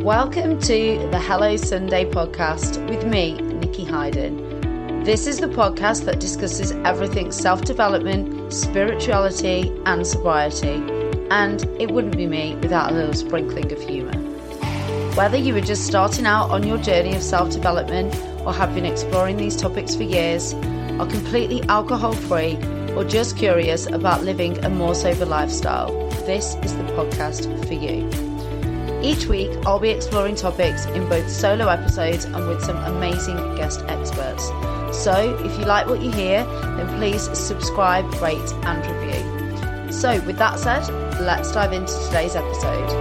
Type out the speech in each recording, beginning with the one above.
Welcome to the Hello Sunday podcast with me, Nikki Hyden. This is the podcast that discusses everything self-development, spirituality and sobriety. And it wouldn't be me without a little sprinkling of humour. Whether you are just starting out on your journey of self-development or have been exploring these topics for years, are completely alcohol-free or just curious about living a more sober lifestyle, this is the podcast for you. Each week, I'll be exploring topics in both solo episodes and with some amazing guest experts. So, if you like what you hear, then please subscribe, rate and review. So, with that said, let's dive into today's episode.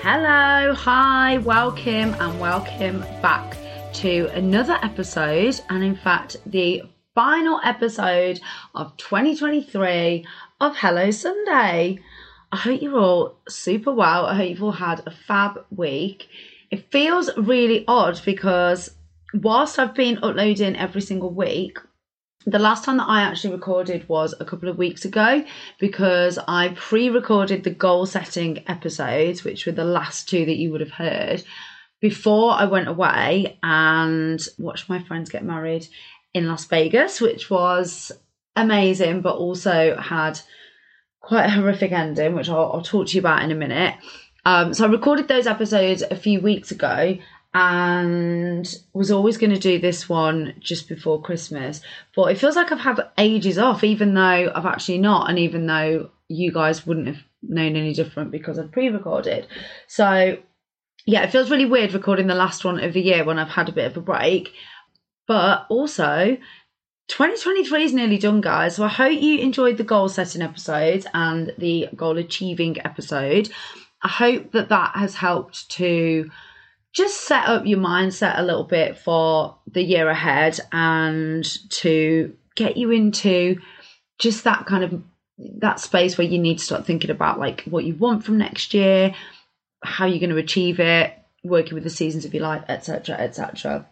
Hello, hi, welcome and welcome back to another episode, and in fact the final episode of 2023 of Hello Sunday. I hope you're all super well. I hope you've all had a fab week. It feels really odd because whilst I've been uploading every single week, the last time that I actually recorded was a couple of weeks ago because I pre-recorded the goal setting episodes, which were the last two that you would have heard, before I went away and watched my friends get married in Las Vegas, which was amazing, but also had quite a horrific ending, which I'll talk to you about in a minute. So I recorded those episodes a few weeks ago and was always going to do this one just before Christmas, but it feels like I've had ages off, even though I've actually not, and even though you guys wouldn't have known any different because I've pre-recorded. So yeah, it feels really weird recording the last one of the year when I've had a bit of a break, but also 2023 is nearly done, guys, so I hope you enjoyed the goal setting episodes and the goal achieving episode. I hope that that has helped to just set up your mindset a little bit for the year ahead and to get you into just that kind of that space where you need to start thinking about like what you want from next year, how you're going to achieve it, working with the seasons of your life, etc., etc.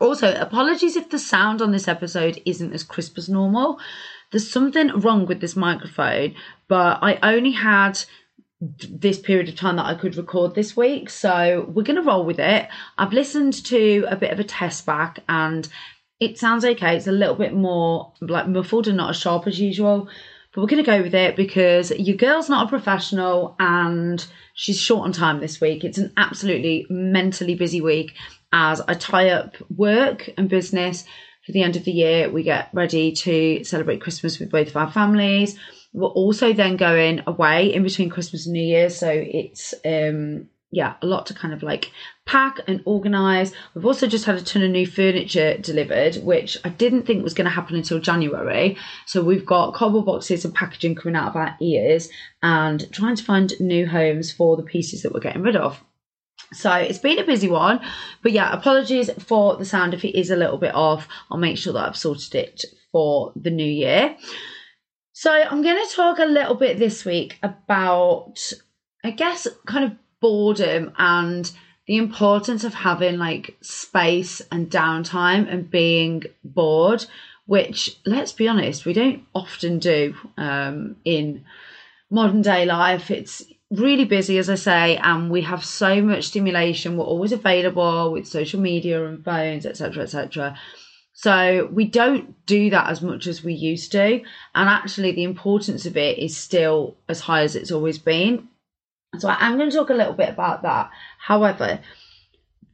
Also, apologies if the sound on this episode isn't as crisp as normal. There's something wrong with this microphone, but I only had this period of time that I could record this week, so we're going to roll with it. I've listened to a bit of a test back and it sounds okay. It's a little bit more like muffled and not as sharp as usual, but we're going to go with it because your girl's not a professional and she's short on time this week. It's an absolutely mentally busy week as I tie up work and business for the end of the year. We get ready to celebrate Christmas with both of our families. We're also then going away in between Christmas and New Year, so it's a lot to kind of like pack and organise. We've also just had a ton of new furniture delivered, which I didn't think was going to happen until January. So we've got cardboard boxes and packaging coming out of our ears and trying to find new homes for the pieces that we're getting rid of. So it's been a busy one, but yeah, apologies for the sound if it is a little bit off. I'll make sure that I've sorted it for the new year. So I'm going to talk a little bit this week about, I guess, kind of boredom and the importance of having like space and downtime and being bored, which, let's be honest, we don't often do in modern day life. It's really busy, as I say, and we have so much stimulation. We're always available with social media and phones, etc., etc. So we don't do that as much as we used to. And actually the importance of it is still as high as it's always been. So I'm going to talk a little bit about that. However,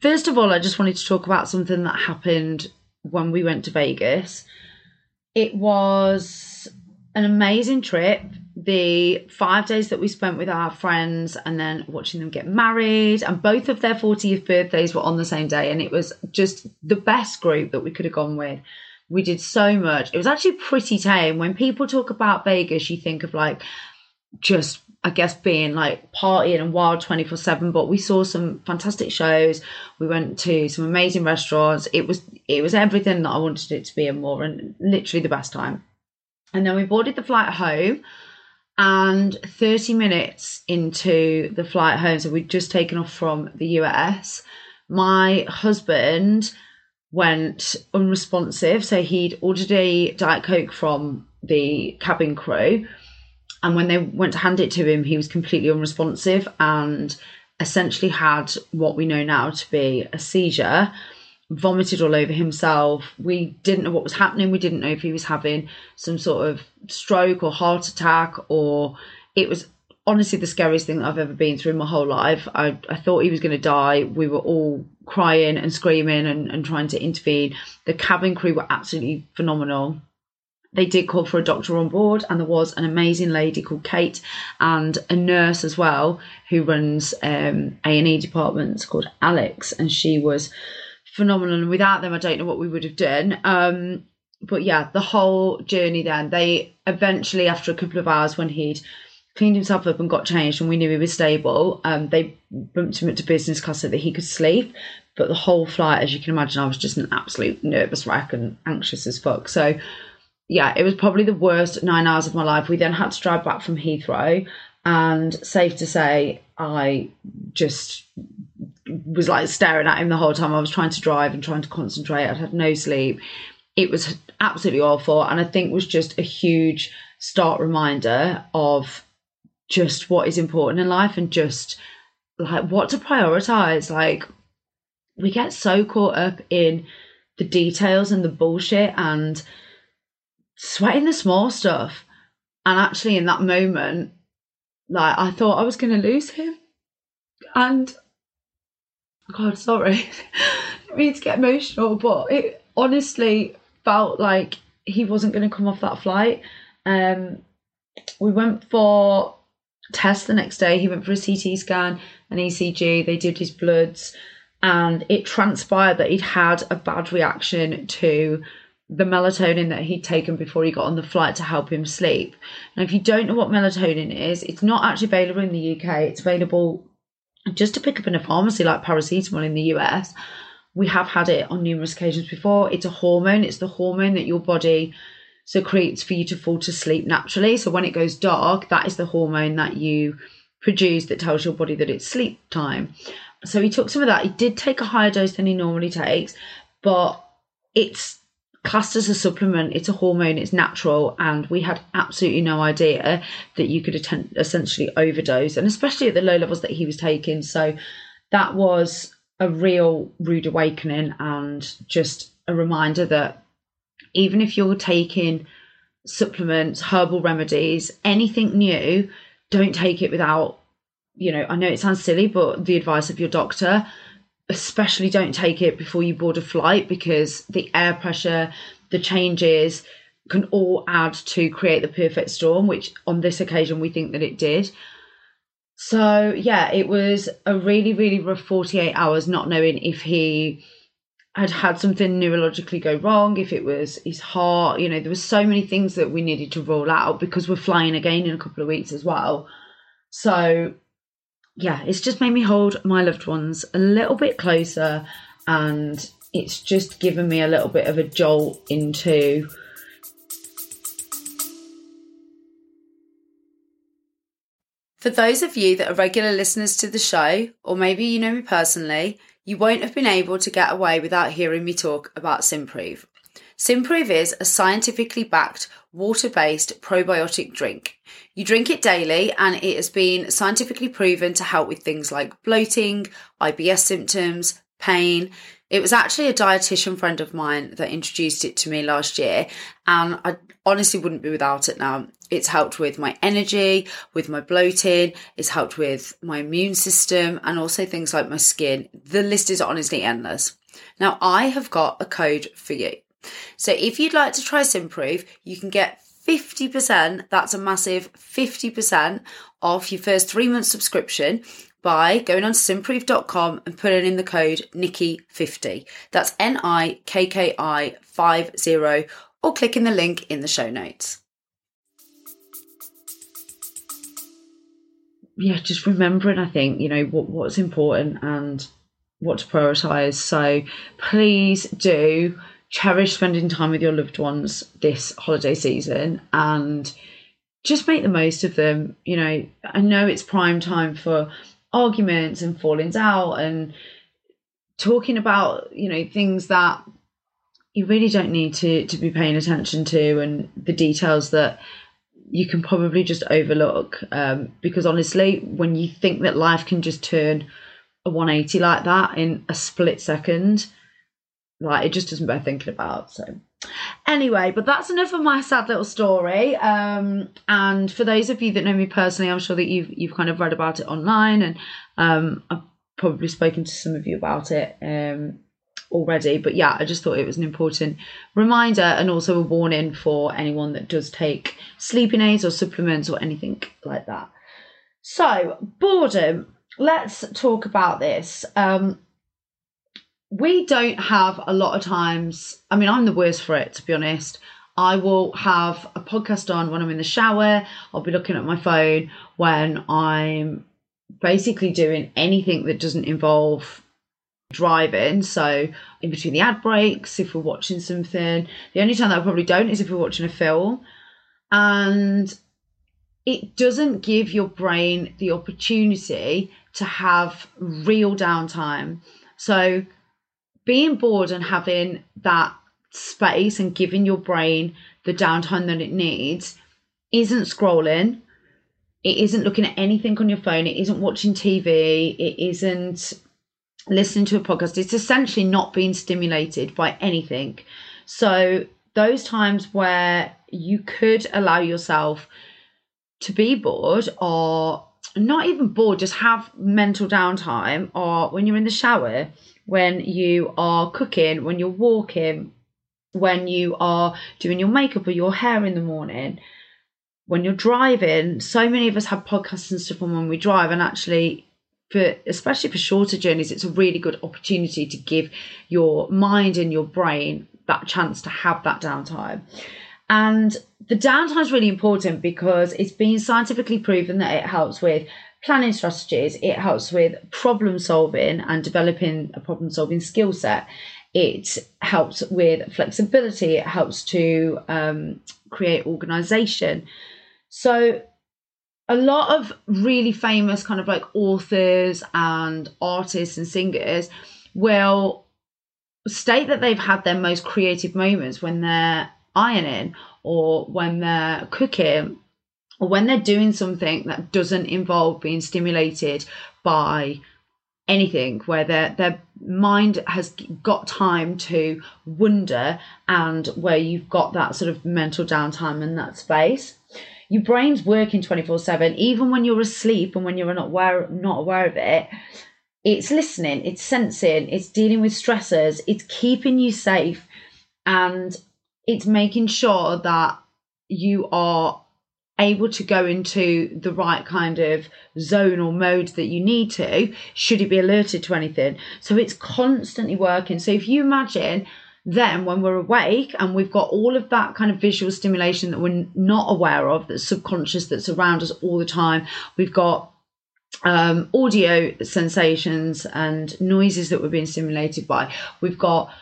first of all, I just wanted to talk about something that happened when we went to Vegas. It was an amazing trip. The 5 days that we spent with our friends and then watching them get married, and both of their 40th birthdays were on the same day, and it was just the best group that we could have gone with. We did so much. It was actually pretty tame. When people talk about Vegas, you think of like just, I guess, being like partying and wild 24/7, but we saw some fantastic shows. We went to some amazing restaurants. It was everything that I wanted it to be and more, and literally the best time. And then we boarded the flight home. And 30 minutes into the flight home, so we'd just taken off from the US, my husband went unresponsive. So he'd ordered a Diet Coke from the cabin crew And when they went to hand it to him, he was completely unresponsive and essentially had what we know now to be a seizure, vomited all over himself. We didn't know what was happening. We didn't know if he was having some sort of stroke or heart attack, or it was honestly the scariest thing that I've ever been through in my whole life. I thought he was going to die. We were all crying and screaming and trying to intervene. The cabin crew were absolutely phenomenal. They did call for a doctor on board, and there was an amazing lady called Kate and a nurse as well who runs A&E departments called Alex, and she was phenomenal. And without them, I don't know what we would have done. But yeah, the whole journey then, they eventually, after a couple of hours when he'd cleaned himself up and got changed and we knew he was stable, they bumped him up to business class so that he could sleep. But the whole flight, as you can imagine, I was just an absolute nervous wreck and anxious as fuck. So yeah, it was probably the worst 9 hours of my life. We then had to drive back from Heathrow, and safe to say, I just was like staring at him the whole time. I was trying to drive and trying to concentrate. I'd had no sleep. It was absolutely awful, and I think was just a huge stark reminder of just what is important in life and just like what to prioritise. Like, we get so caught up in the details and the bullshit and sweating the small stuff, and actually in that moment, like, I thought I was going to lose him, and God, sorry, I don't mean to get emotional, but it honestly felt like he wasn't going to come off that flight. We went for tests the next day. He went for a CT scan, an ECG. They did his bloods, and it transpired that he'd had a bad reaction to the melatonin that he'd taken before he got on the flight to help him sleep. And if you don't know what melatonin is, it's not actually available in the UK. It's available just to pick up in a pharmacy like paracetamol in the US. We have had it on numerous occasions before. It's a hormone. It's the hormone that your body secretes for you to fall to sleep naturally. So when it goes dark, that is the hormone that you produce that tells your body that it's sleep time. So he took some of that. He did take a higher dose than he normally takes, but it's classed as a supplement. It's a hormone, it's natural, and we had absolutely no idea that you could essentially overdose, and especially at the low levels that he was taking. So that was a real rude awakening, and just a reminder that even if you're taking supplements, herbal remedies, anything new, don't take it without, you know, I know it sounds silly, but the advice of your doctor. Especially don't take it before you board a flight, because the air pressure, the changes can all add to create the perfect storm, which on this occasion we think that it did. So yeah, it was a really, really rough 48 hours, not knowing if he had had something neurologically go wrong, if it was his heart. You know, there were so many things that we needed to rule out because we're flying again in a couple of weeks as well. So yeah, it's just made me hold my loved ones a little bit closer, and it's just given me a little bit of a jolt into For those of you that are regular listeners to the show, or maybe you know me personally, you won't have been able to get away without hearing me talk about Symprove. Symprove is a scientifically backed water-based probiotic drink. You drink it daily, and it has been scientifically proven to help with things like bloating, IBS symptoms, pain. It was actually a dietitian friend of mine that introduced it to me last year, and I honestly wouldn't be without it now. It's helped with my energy, with my bloating, it's helped with my immune system, and also things like my skin. The list is honestly endless. Now, I have got a code for you. So if you'd like to try Symprove, you can get 50%, that's a massive 50% off your first 3 month subscription by going on to Symprove.com and putting in the code Nikki50. That's NIKKI50, or clicking the link in the show notes. Yeah, just remembering, I think, you know, what's important and what to prioritise. So please do cherish spending time with your loved ones this holiday season, and just make the most of them. You know, I know it's prime time for arguments and fallings out and talking about, you know, things that you really don't need to be paying attention to, and the details that you can probably just overlook, because honestly, when you think that life can just turn a 180 like that in a split second, like, it just isn't worth thinking about. So anyway, but that's enough of my sad little story. And for those of you that know me personally, I'm sure that you've kind of read about it online, and I've probably spoken to some of you about it already. But yeah, I just thought it was an important reminder, and also a warning for anyone that does take sleeping aids or supplements or anything like that. So, boredom, let's talk about this. We don't have a lot of times. I mean, I'm the worst for it, to be honest. I will have a podcast on when I'm in the shower. I'll be looking at my phone when I'm basically doing anything that doesn't involve driving. So in between the ad breaks, if we're watching something, the only time that I probably don't is if we're watching a film. And it doesn't give your brain the opportunity to have real downtime. So being bored and having that space and giving your brain the downtime that it needs isn't scrolling. It isn't looking at anything on your phone. It isn't watching TV. It isn't listening to a podcast. It's essentially not being stimulated by anything. So those times where you could allow yourself to be bored, or not even bored, just have mental downtime, or when you're in the shower, when you are cooking, when you're walking, when you are doing your makeup or your hair in the morning, when you're driving. So many of us have podcasts and stuff on when we drive, and actually, especially for shorter journeys, it's a really good opportunity to give your mind and your brain that chance to have that downtime. And the downtime is really important because it's been scientifically proven that it helps with planning strategies. It helps with problem solving and developing a problem solving skill set. It helps with flexibility. It helps to create organization. So a lot of really famous kind of like authors and artists and singers will state that they've had their most creative moments when they're ironing, or when they're cooking, or when they're doing something that doesn't involve being stimulated by anything, where their mind has got time to wonder, and where you've got that sort of mental downtime and that space. Your brain's working 24/7, even when you're asleep and when you're not aware of it. It's listening, it's sensing, it's dealing with stressors, it's keeping you safe, and it's making sure that you are able to go into the right kind of zone or mode that you need to, should you be alerted to anything. So it's constantly working. So if you imagine then when we're awake and we've got all of that kind of visual stimulation that we're not aware of, that's subconscious, that's around us all the time. We've got audio sensations and noises that we're being stimulated by. We've got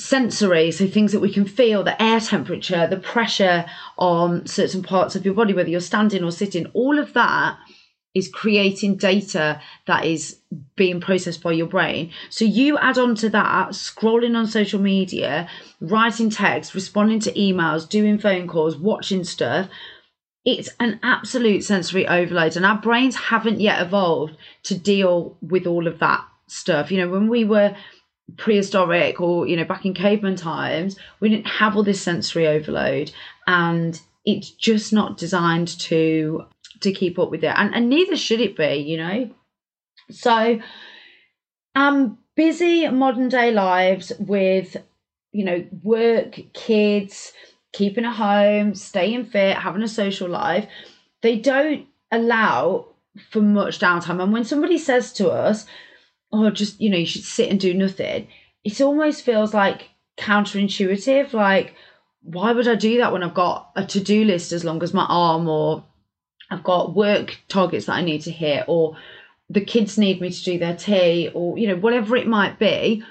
sensory, so things that we can feel, the air temperature, the pressure on certain parts of your body, whether you're standing or sitting. All of that is creating data that is being processed by your brain. So you add on to that scrolling on social media, writing text, responding to emails, doing phone calls, watching stuff. It's an absolute sensory overload, and our brains haven't yet evolved to deal with all of that stuff. You know, when we were prehistoric, or you know, back in caveman times, we didn't have all this sensory overload, and it's just not designed to keep up with it, and neither should it be, you know. So busy modern day lives with, you know, work, kids, keeping a home, staying fit, having a social life, they don't allow for much downtime. And when somebody says to us, or just, you know, you should sit and do nothing, it almost feels like counterintuitive. Like, why would I do that when I've got a to-do list as long as my arm, or I've got work targets that I need to hit, or the kids need me to do their tea, or, you know, whatever it might be.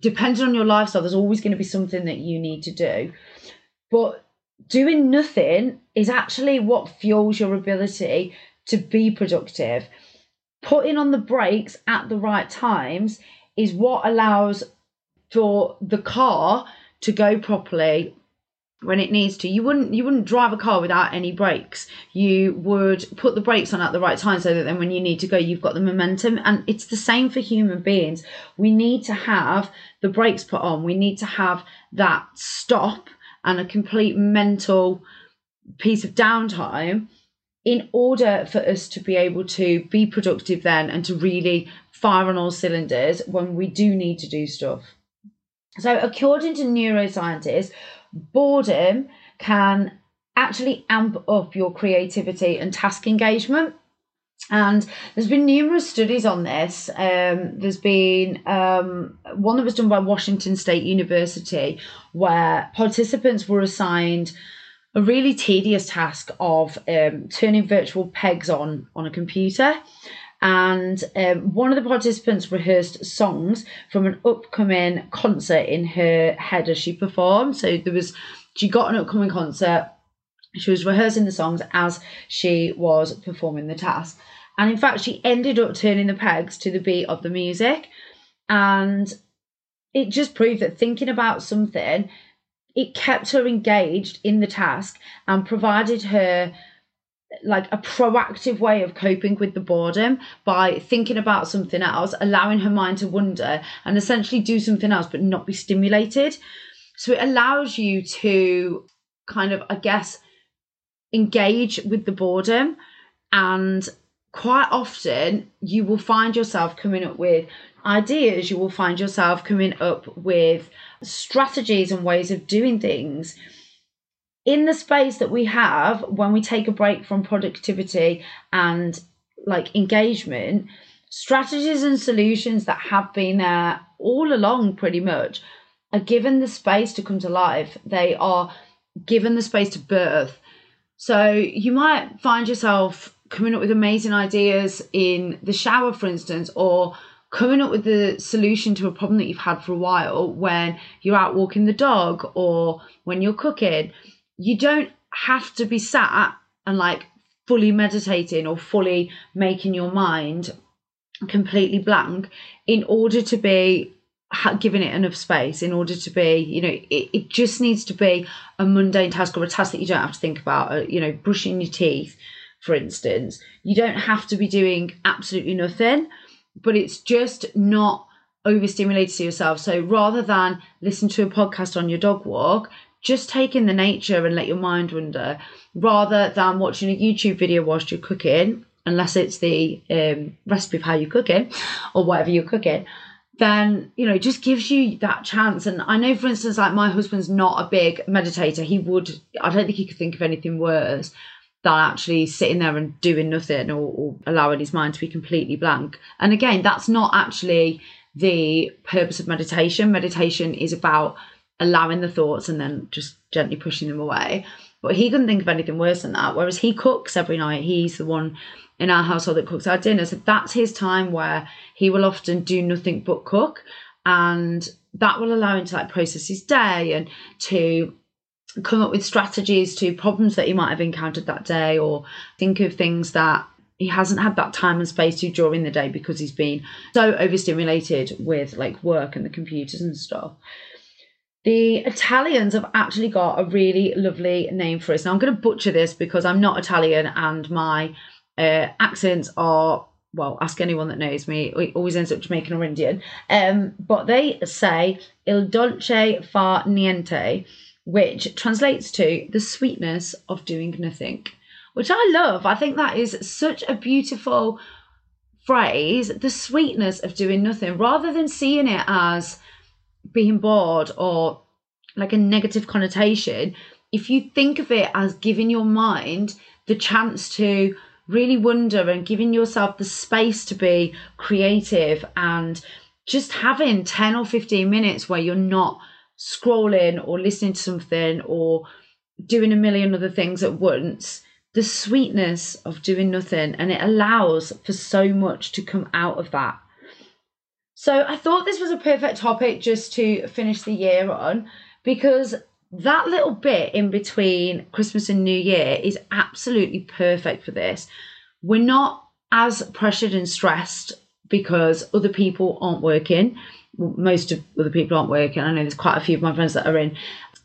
Depending on your lifestyle, there's always going to be something that you need to do. But doing nothing is actually what fuels your ability to be productive. Putting on the brakes at the right times is what allows for the car to go properly, when it needs to. You wouldn't drive a car without any brakes. You would put the brakes on at the right time so that then when you need to go, you've got the momentum. And it's the same for human beings. We need to have the brakes put on. We need to have that stop and a complete mental piece of downtime in order for us to be able to be productive then and to really fire on all cylinders when we do need to do stuff. So according to neuroscientists, boredom can actually amp up your creativity and task engagement. And there's been numerous studies on this. There's been one that was done by Washington State University where participants were assigned a really tedious task of turning virtual pegs on a computer. And one of the participants rehearsed songs from an upcoming concert in her head as she performed. So she got an upcoming concert. She was rehearsing the songs as she was performing the task. And in fact, she ended up turning the pegs to the beat of the music. And it just proved that thinking about something, it kept her engaged in the task and provided her like a proactive way of coping with the boredom by thinking about something else, allowing her mind to wander and essentially do something else but not be stimulated. So it allows you to kind of, I guess, engage with the boredom, and quite often you will find yourself coming up with ideas, you will find yourself coming up with strategies and ways of doing things in the space that we have when we take a break from productivity and like engagement. Strategies and solutions that have been there all along pretty much are given the space to come to life. They are given the space to birth. So you might find yourself coming up with amazing ideas in the shower, for instance, or coming up with the solution to a problem that you've had for a while when you're out walking the dog or when you're cooking. You don't have to be sat and like fully meditating or fully making your mind completely blank in order to be giving it enough space, in order to be, you know, it just needs to be a mundane task or a task that you don't have to think about, you know, brushing your teeth, for instance. You don't have to be doing absolutely nothing, but it's just not overstimulated to yourself. So rather than listen to a podcast on your dog walk, just take in the nature and let your mind wander, rather than watching a YouTube video whilst you're cooking, unless it's the recipe of how you cook it or whatever you're cooking, then, you know, it just gives you that chance. And I know, for instance, like my husband's not a big meditator. I don't think he could think of anything worse than actually sitting there and doing nothing or allowing his mind to be completely blank. And again, that's not actually the purpose of meditation. Meditation is about allowing the thoughts and then just gently pushing them away. But he couldn't think of anything worse than that. Whereas he cooks every night. He's the one in our household that cooks our dinner. So that's his time where he will often do nothing but cook. And that will allow him to like process his day and to come up with strategies to problems that he might have encountered that day, or think of things that he hasn't had that time and space to during the day because he's been so overstimulated with like work and the computers and stuff. The Italians have actually got a really lovely name for it. Now, I'm going to butcher this because I'm not Italian and my accents are, well, ask anyone that knows me. It always ends up Jamaican or Indian. But they say Il dolce far niente, which translates to the sweetness of doing nothing, which I love. I think that is such a beautiful phrase, the sweetness of doing nothing, rather than seeing it as being bored or like a negative connotation. If you think of it as giving your mind the chance to really wonder and giving yourself the space to be creative and just having 10 or 15 minutes where you're not scrolling or listening to something or doing a million other things at once, the sweetness of doing nothing, and it allows for so much to come out of that. So I thought this was a perfect topic just to finish the year on, because that little bit in between Christmas and New Year is absolutely perfect for this. We're not as pressured and stressed because other people aren't working. Most of other people aren't working. I know there's quite a few of my friends that are in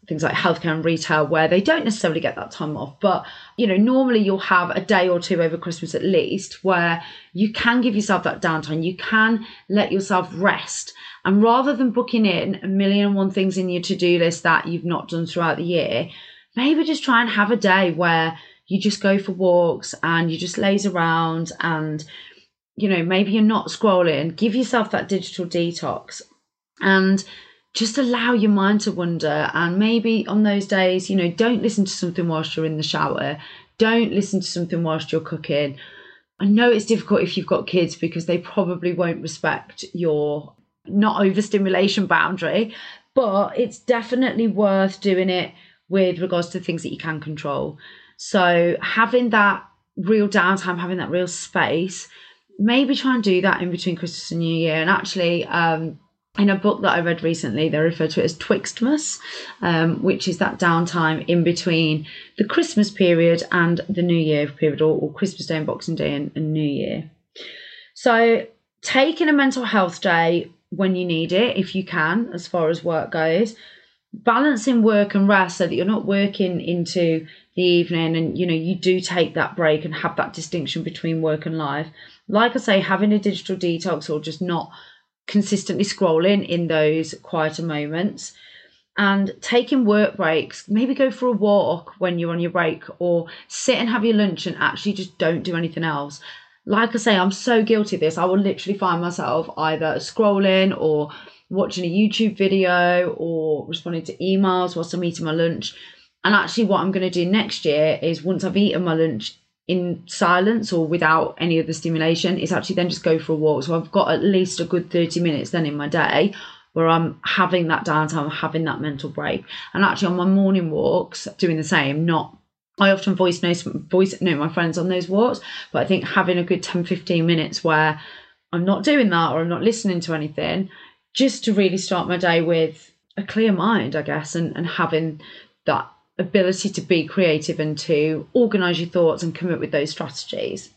things like healthcare and retail where they don't necessarily get that time off. But, you know, normally you'll have a day or two over Christmas at least where you can give yourself that downtime. You can let yourself rest. And rather than booking in a million and one things in your to-do list that you've not done throughout the year, maybe just try and have a day where you just go for walks and you just laze around and, you know, maybe you're not scrolling. Give yourself that digital detox and just allow your mind to wander. And maybe on those days, you know, don't listen to something whilst you're in the shower. Don't listen to something whilst you're cooking. I know it's difficult if you've got kids because they probably won't respect your not overstimulation boundary, but it's definitely worth doing it with regards to things that you can control. So having that real downtime, having that real space, maybe try and do that in between Christmas and New Year. And actually, in a book that I read recently, they refer to it as Twixtmas, which is that downtime in between the Christmas period and the New Year period, or Christmas Day and Boxing Day and New Year. So taking a mental health day when you need it, if you can, as far as work goes, balancing work and rest so that you're not working into the evening and, you know, you do take that break and have that distinction between work and life. Like I say, having a digital detox or just not consistently scrolling in those quieter moments and taking work breaks. Maybe go for a walk when you're on your break or sit and have your lunch and actually just don't do anything else. Like I say, I'm so guilty of this. I will literally find myself either scrolling or watching a YouTube video or responding to emails whilst I'm eating my lunch. And actually what I'm going to do next year is, once I've eaten my lunch in silence or without any other stimulation, is actually then just go for a walk. So I've got at least a good 30 minutes then in my day where I'm having that downtime, having that mental break. And actually on my morning walks, doing the same. I often voice note my friends on those walks, but I think having a good 10, 15 minutes where I'm not doing that or I'm not listening to anything, just to really start my day with a clear mind, I guess, and having that ability to be creative and to organise your thoughts and come up with those strategies.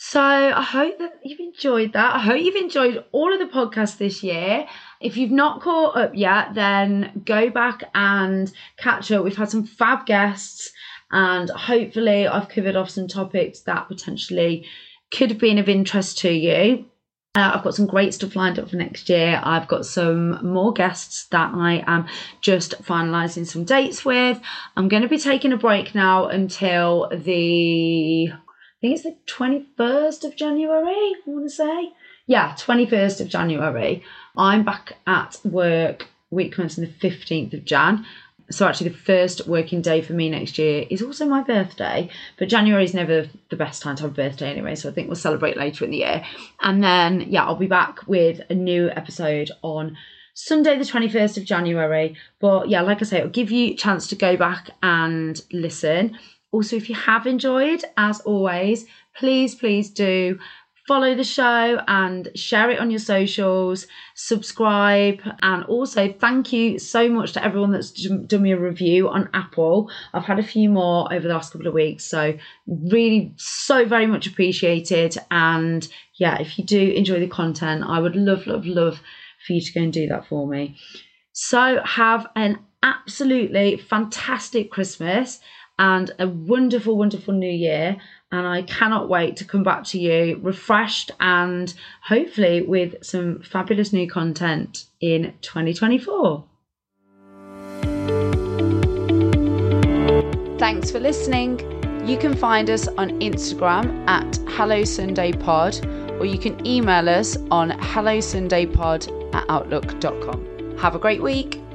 So I hope that you've enjoyed that. I hope you've enjoyed all of the podcasts this year. If you've not caught up yet, then go back and catch up. We've had some fab guests and hopefully I've covered off some topics that potentially could have been of interest to you. I've got some great stuff lined up for next year. I've got some more guests that I am just finalising some dates with. I'm going to be taking a break now until I think it's the 21st of January, I want to say. Yeah, 21st of January. I'm back at work week commencing the 15th of Jan. So actually the first working day for me next year is also my birthday. But January is never the best time to have a birthday anyway, so I think we'll celebrate later in the year. And then, yeah, I'll be back with a new episode on Sunday the 21st of January. But, yeah, like I say, it'll give you a chance to go back and listen. Also, if you have enjoyed, as always, please, please do follow the show and share it on your socials, subscribe, and also thank you so much to everyone that's done me a review on Apple. I've had a few more over the last couple of weeks, so really so very much appreciated. And yeah, if you do enjoy the content, I would love, love, love for you to go and do that for me. So have an absolutely fantastic Christmas and a wonderful, wonderful new year. And I cannot wait to come back to you refreshed and hopefully with some fabulous new content in 2024. Thanks for listening. You can find us on Instagram at Hello Sunday Pod, or you can email us on hellosundaypod@outlook.com. Have a great week.